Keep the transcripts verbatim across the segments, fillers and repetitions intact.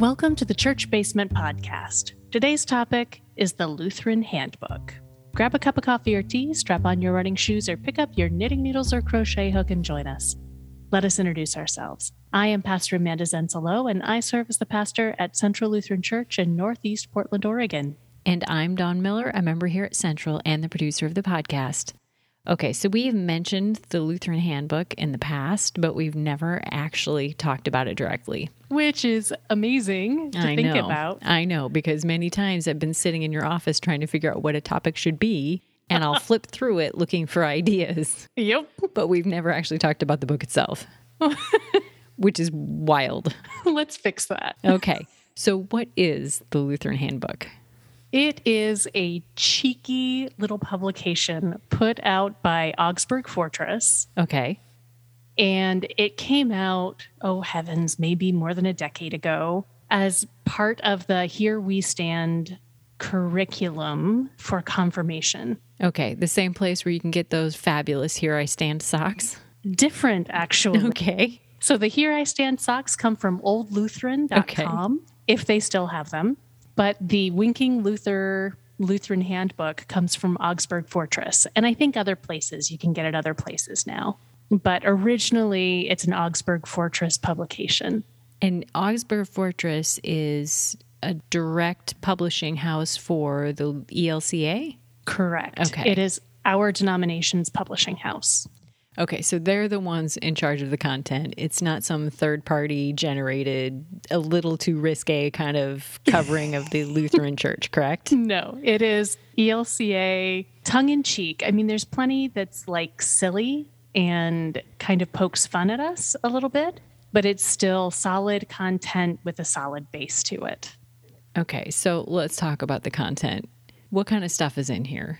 Welcome to the Church Basement Podcast. Today's topic is the Lutheran Handbook. Grab a cup of coffee or tea, strap on your running shoes, or pick up your knitting needles or crochet hook and join us. Let us introduce ourselves. I am Pastor Amanda Zensalo, and I serve as the pastor at Central Lutheran Church in Northeast Portland, Oregon. And I'm Dawn Miller, a member here at Central and the producer of the podcast. Okay, so we've mentioned the Lutheran Handbook in the past, but we've never actually talked about it directly. Which is amazing to I think know. about. I know, because many times I've been sitting in your office trying to figure out what a topic should be, and I'll flip through it looking for ideas. Yep. But we've never actually talked about the book itself, which is wild. Let's fix that. Okay, so what is the Lutheran Handbook? It is a cheeky little publication put out by Augsburg Fortress. Okay. And it came out, oh heavens, maybe more than a decade ago, as part of the Here We Stand curriculum for confirmation. Okay. The same place where you can get those fabulous Here I Stand socks? Different, actually. Okay. So the Here I Stand socks come from old lutheran dot com, okay, if they still have them. But the Winking Luther Lutheran Handbook comes from Augsburg Fortress. And I think other places, you can get it other places now. But originally, it's an Augsburg Fortress publication. And Augsburg Fortress is a direct publishing house for the E L C A? Correct. Okay. It is our denomination's publishing house. Okay, so they're the ones in charge of the content. It's not some third-party generated, a little too risque kind of covering of the Lutheran Church, correct? No, it is E L C A, tongue-in-cheek. I mean, there's plenty that's like silly and kind of pokes fun at us a little bit, but it's still solid content with a solid base to it. Okay, so let's talk about the content. What kind of stuff is in here?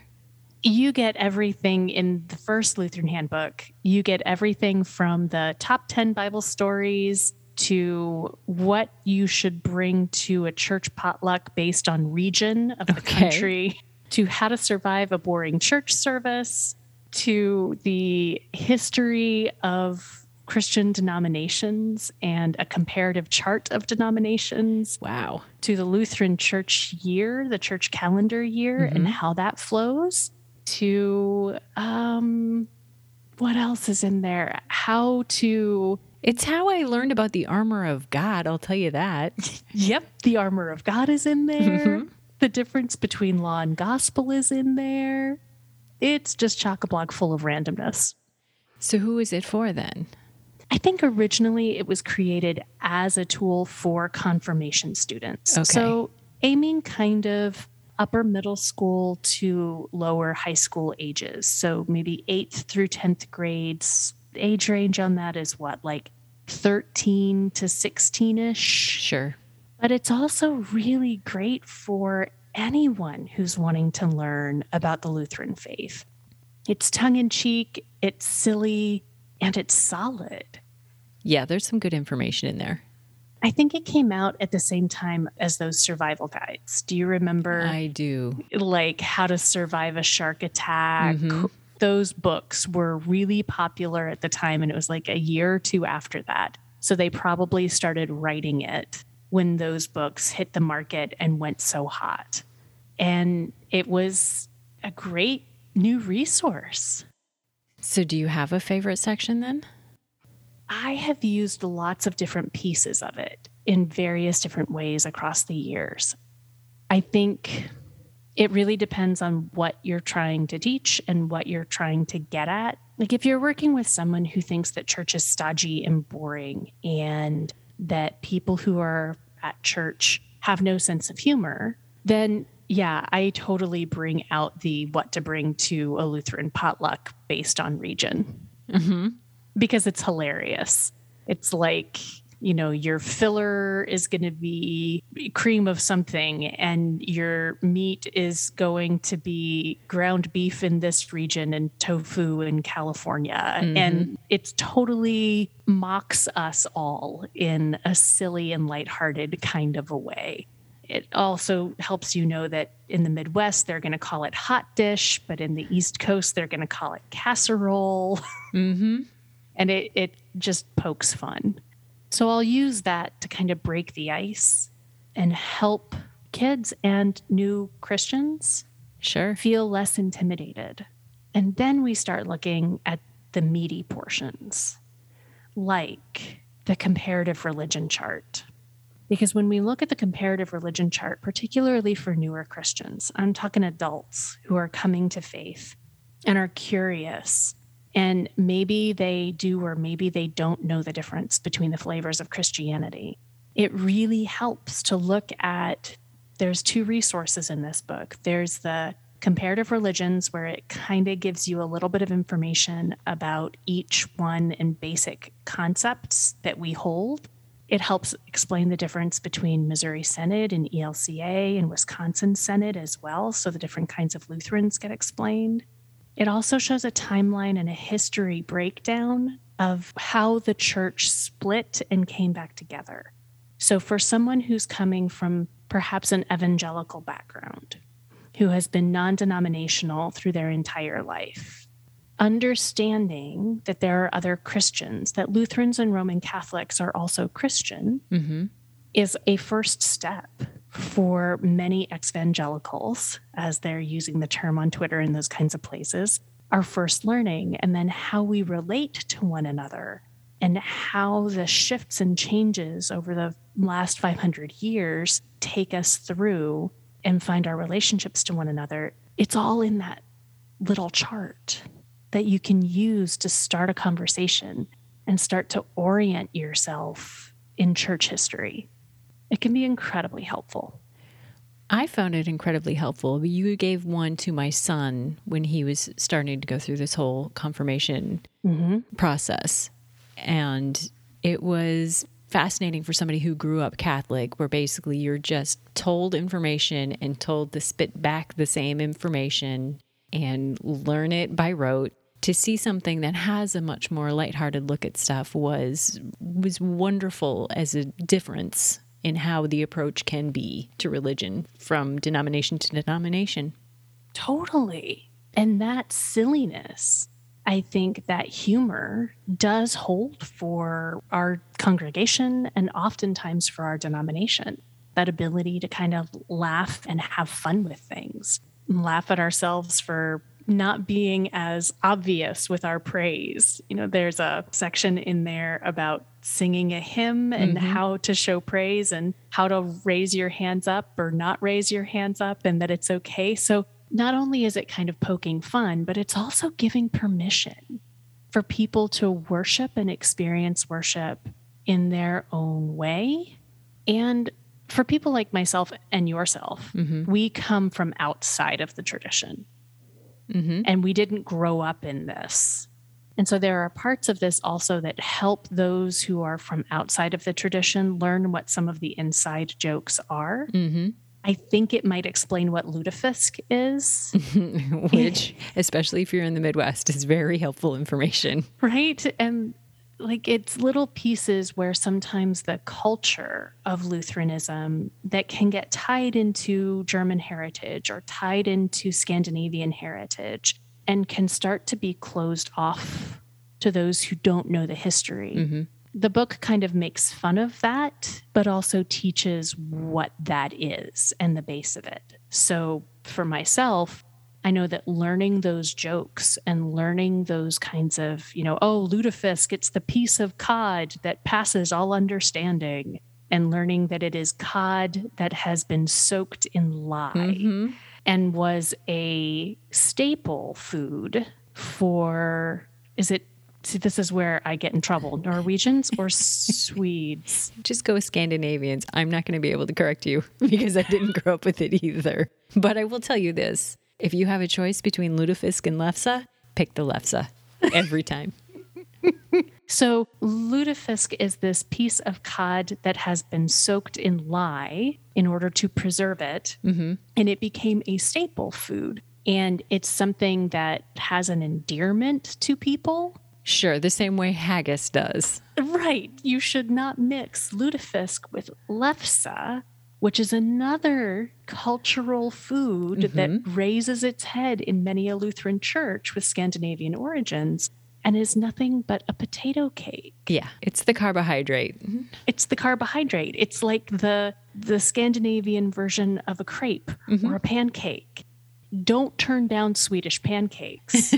You get everything in the first Lutheran Handbook. You get everything from the top ten Bible stories to what you should bring to a church potluck based on region of the okay. country, to how to survive a boring church service, to the history of Christian denominations and a comparative chart of denominations. Wow. To the Lutheran Church year, the church calendar year, mm-hmm. and how that flows. To, um, what else is in there? How to... It's how I learned about the armor of God, I'll tell you that. Yep, the armor of God is in there. Mm-hmm. The difference between law and gospel is in there. It's just chock-a-block full of randomness. So who is it for then? I think originally it was created as a tool for confirmation students. Okay. So aiming kind of... upper middle school to lower high school ages. So maybe eighth through tenth grades. Age range on that is what, like thirteen to sixteen-ish? Sure. But it's also really great for anyone who's wanting to learn about the Lutheran faith. It's tongue-in-cheek, it's silly, and it's solid. Yeah, there's some good information in there. I think it came out at the same time as those survival guides. Do you remember? I do. Like how to survive a shark attack. Mm-hmm. Those books were really popular at the time, and it was like a year or two after that. So they probably started writing it when those books hit the market and went so hot. And it was a great new resource. So do you have a favorite section then? I have used lots of different pieces of it in various different ways across the years. I think it really depends on what you're trying to teach and what you're trying to get at. Like if you're working with someone who thinks that church is stodgy and boring and that people who are at church have no sense of humor, then yeah, I totally bring out the what to bring to a Lutheran potluck based on region. Mm-hmm. Because it's hilarious. It's like, you know, your filler is going to be cream of something and your meat is going to be ground beef in this region and tofu in California. Mm-hmm. And it totally mocks us all in a silly and lighthearted kind of a way. It also helps you know that in the Midwest, they're going to call it hot dish, but in the East Coast, they're going to call it casserole. Mm-hmm. And it, it just pokes fun. So I'll use that to kind of break the ice and help kids and new Christians sure. feel less intimidated. And then we start looking at the meaty portions, like the comparative religion chart. Because when we look at the comparative religion chart, particularly for newer Christians, I'm talking adults who are coming to faith and are curious, and maybe they do or maybe they don't know the difference between the flavors of Christianity. It really helps to look at, there's two resources in this book. There's the comparative religions, where it kind of gives you a little bit of information about each one and basic concepts that we hold. It helps explain the difference between Missouri Synod and E L C A and Wisconsin Synod as well, so the different kinds of Lutherans get explained. It also shows a timeline and a history breakdown of how the church split and came back together. So for someone who's coming from perhaps an evangelical background, who has been non-denominational through their entire life, understanding that there are other Christians, that Lutherans and Roman Catholics are also Christian, mm-hmm. is a first step for many ex-evangelicals, as they're using the term on Twitter and those kinds of places, are first learning, and then how we relate to one another and how the shifts and changes over the last five hundred years take us through and find our relationships to one another. It's all in that little chart that you can use to start a conversation and start to orient yourself in church history. It can be incredibly helpful. I found it incredibly helpful. You gave one to my son when he was starting to go through this whole confirmation mm-hmm. process. And it was fascinating for somebody who grew up Catholic, where basically you're just told information and told to spit back the same information and learn it by rote. To see something that has a much more lighthearted look at stuff was was wonderful as a difference in how the approach can be to religion from denomination to denomination. Totally. And that silliness, I think that humor does hold for our congregation and oftentimes for our denomination, that ability to kind of laugh and have fun with things, laugh at ourselves for not being as obvious with our praise. You know, there's a section in there about singing a hymn and mm-hmm. how to show praise and how to raise your hands up or not raise your hands up, and that it's okay. So not only is it kind of poking fun, but it's also giving permission for people to worship and experience worship in their own way. And for people like myself and yourself, mm-hmm. we come from outside of the tradition. Mm-hmm. And we didn't grow up in this. And so there are parts of this also that help those who are from outside of the tradition learn what some of the inside jokes are. Mm-hmm. I think it might explain what lutefisk is. Which, especially if you're in the Midwest, is very helpful information. Right? And like, it's little pieces where sometimes the culture of Lutheranism that can get tied into German heritage or tied into Scandinavian heritage and can start to be closed off to those who don't know the history. Mm-hmm. The book kind of makes fun of that, but also teaches what that is and the base of it. So for myself, I know that learning those jokes and learning those kinds of, you know, oh, lutefisk, it's the piece of cod that passes all understanding, and learning that it is cod that has been soaked in lye mm-hmm. and was a staple food for, is it, see, this is where I get in trouble, Norwegians or Swedes? Just go with Scandinavians. I'm not going to be able to correct you because I didn't grow up with it either. But I will tell you this. If you have a choice between lutefisk and lefse, pick the lefse every time. So lutefisk is this piece of cod that has been soaked in lye in order to preserve it. Mm-hmm. And it became a staple food. And it's something that has an endearment to people. Sure, the same way haggis does. Right. You should not mix lutefisk with lefse, which is another cultural food mm-hmm. that raises its head in many a Lutheran church with Scandinavian origins. and is nothing but a potato cake. Yeah, it's the carbohydrate. It's the carbohydrate. It's like the the Scandinavian version of a crepe mm-hmm. or a pancake. Don't turn down Swedish pancakes,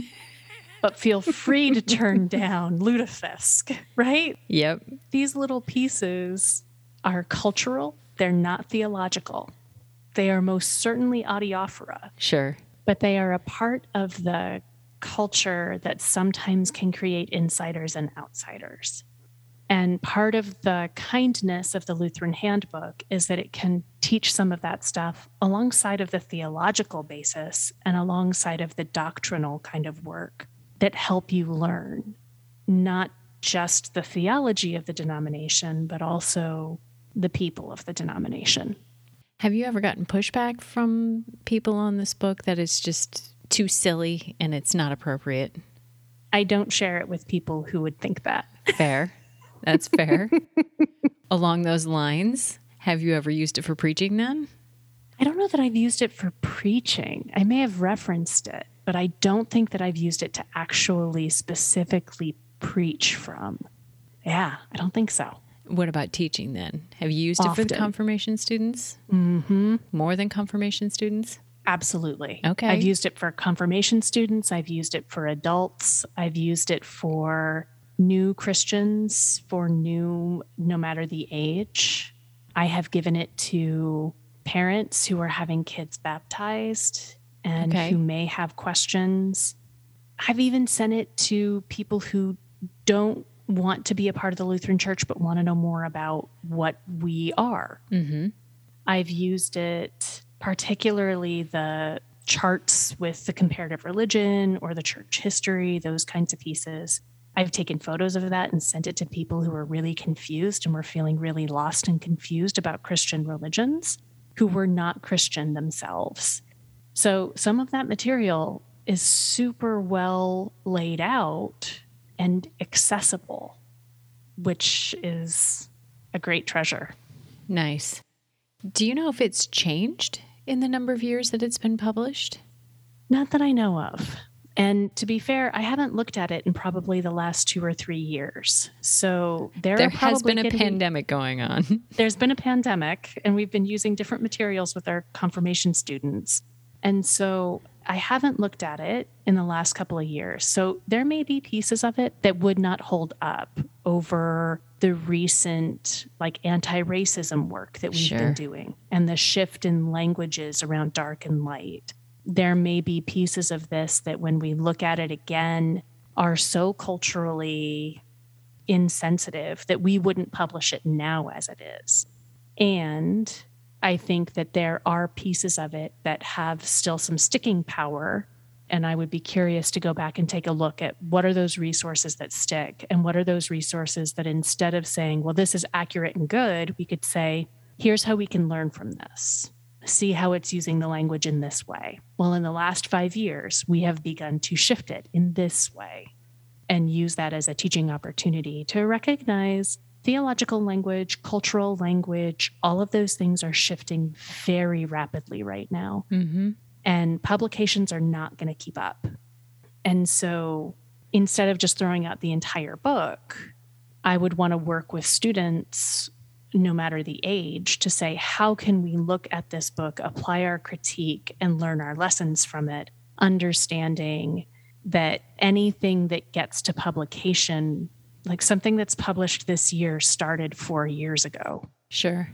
but feel free to turn down lutefisk, right? Yep. These little pieces are cultural. They're not theological. They are most certainly audiophora. Sure. But they are a part of the culture that sometimes can create insiders and outsiders. And part of the kindness of the Lutheran Handbook is that it can teach some of that stuff alongside of the theological basis and alongside of the doctrinal kind of work that help you learn not just the theology of the denomination, but also the people of the denomination. Have you ever gotten pushback from people on this book that it's just too silly and it's not appropriate? I don't share it with people who would think that. Fair. That's fair. Along those lines, have you ever used it for preaching then? I don't know that I've used it for preaching. I may have referenced it, but I don't think that I've used it to actually specifically preach from. Yeah, I don't think so. What about teaching then? Have you used Often. it for the confirmation students? Mm-hmm. More than confirmation students? Absolutely. Okay. I've used it for confirmation students. I've used it for adults. I've used it for new Christians, for new, no matter the age. I have given it to parents who are having kids baptized and okay. who may have questions. I've even sent it to people who don't want to be a part of the Lutheran Church, but want to know more about what we are. Mm-hmm. I've used it, particularly the charts with the comparative religion or the church history, those kinds of pieces. I've taken photos of that and sent it to people who were really confused and were feeling really lost and confused about Christian religions, who were not Christian themselves. So some of that material is super well laid out and accessible, which is a great treasure. Nice. Do you know if it's changed in the number of years that it's been published? Not that I know of. And to be fair, I haven't looked at it in probably the last two or three years. So there, there are probably has been a getting, pandemic going on. There's been a pandemic, and we've been using different materials with our confirmation students. And so I haven't looked at it in the last couple of years. So there may be pieces of it that would not hold up over the recent like anti-racism work that we've sure. been doing and the shift in languages around dark and light. There may be pieces of this that when we look at it again are so culturally insensitive that we wouldn't publish it now as it is. And I think that there are pieces of it that have still some sticking power, and I would be curious to go back and take a look at what are those resources that stick, and what are those resources that instead of saying, well, this is accurate and good, we could say, here's how we can learn from this. See how it's using the language in this way. Well, in the last five years, we have begun to shift it in this way and use that as a teaching opportunity to recognize theological language, cultural language, all of those things are shifting very rapidly right now. Mm-hmm. And publications are not going to keep up. And so instead of just throwing out the entire book, I would want to work with students, no matter the age, to say, how can we look at this book, apply our critique, and learn our lessons from it, understanding that anything that gets to publication, like something that's published this year started four years ago. Sure.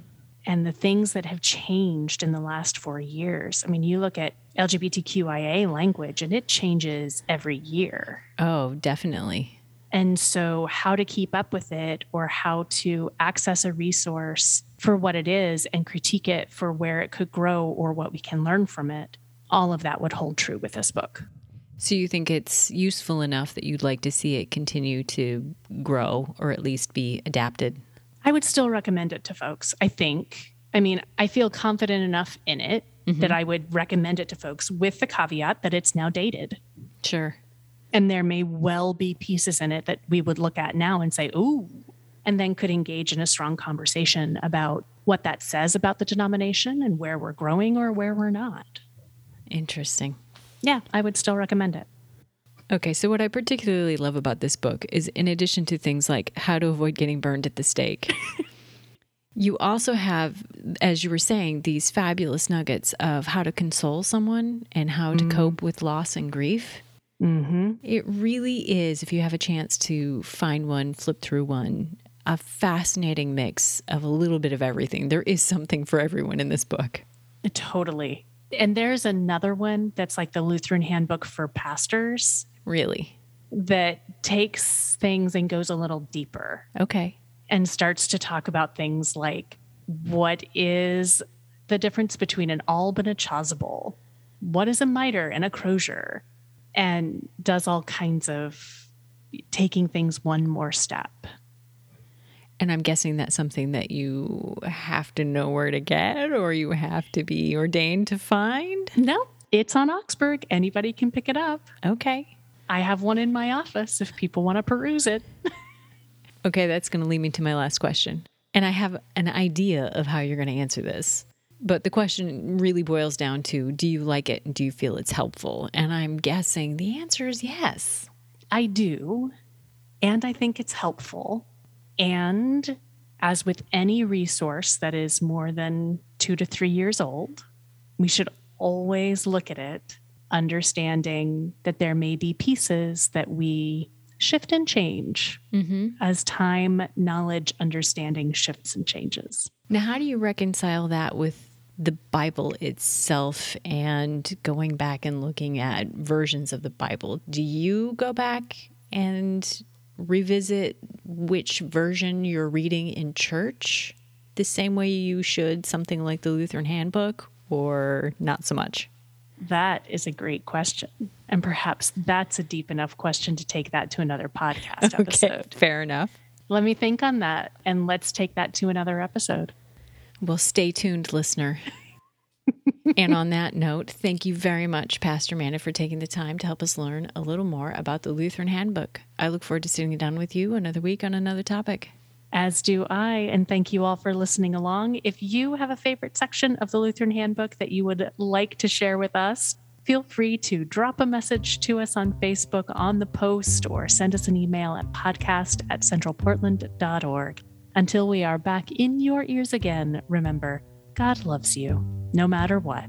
And the things that have changed in the last four years. I mean, you look at L G B T Q I A language and it changes every year. Oh, definitely. And so how to keep up with it or how to access a resource for what it is and critique it for where it could grow or what we can learn from it. All of that would hold true with this book. So you think it's useful enough that you'd like to see it continue to grow or at least be adapted? I would still recommend it to folks, I think. I mean, I feel confident enough in it mm-hmm. that I would recommend it to folks with the caveat that it's now dated. Sure. And there may well be pieces in it that we would look at now and say, ooh, and then could engage in a strong conversation about what that says about the denomination and where we're growing or where we're not. Interesting. Yeah, I would still recommend it. Okay, so what I particularly love about this book is, in addition to things like how to avoid getting burned at the stake, you also have, as you were saying, these fabulous nuggets of how to console someone and how to mm-hmm. cope with loss and grief. Mm-hmm. It really is, if you have a chance to find one, flip through one, a fascinating mix of a little bit of everything. There is something for everyone in this book. Totally. And there's another one that's like the Lutheran Handbook for Pastors. Really? That takes things and goes a little deeper. Okay. And starts to talk about things like, what is the difference between an alb and a chasuble? What is a mitre and a crozier? And does all kinds of taking things one more step. And I'm guessing that's something that you have to know where to get, or you have to be ordained to find? No, it's on Augsburg. Anybody can pick it up. Okay. I have one in my office if people want to peruse it. Okay, that's going to lead me to my last question. And I have an idea of how you're going to answer this. But the question really boils down to, do you like it and do you feel it's helpful? And I'm guessing the answer is yes. I do. And I think it's helpful. And as with any resource that is more than two to three years old, we should always look at it, understanding that there may be pieces that we shift and change mm-hmm. as time, knowledge, understanding shifts and changes. Now, how do you reconcile that with the Bible itself and going back and looking at versions of the Bible? Do you go back and revisit which version you're reading in church the same way you should something like the Lutheran Handbook, or not so much? That is a great question. And perhaps that's a deep enough question to take that to another podcast episode. Okay, fair enough. Let me think on that, and let's take that to another episode. Well, stay tuned, listener. And on that note, thank you very much, Pastor Amanda, for taking the time to help us learn a little more about the Lutheran Handbook. I look forward to sitting down with you another week on another topic. As do I, and thank you all for listening along. If you have a favorite section of the Lutheran Handbook that you would like to share with us, feel free to drop a message to us on Facebook on the post, or send us an email at podcast at central portland dot org. Until we are back in your ears again, remember, God loves you, no matter what.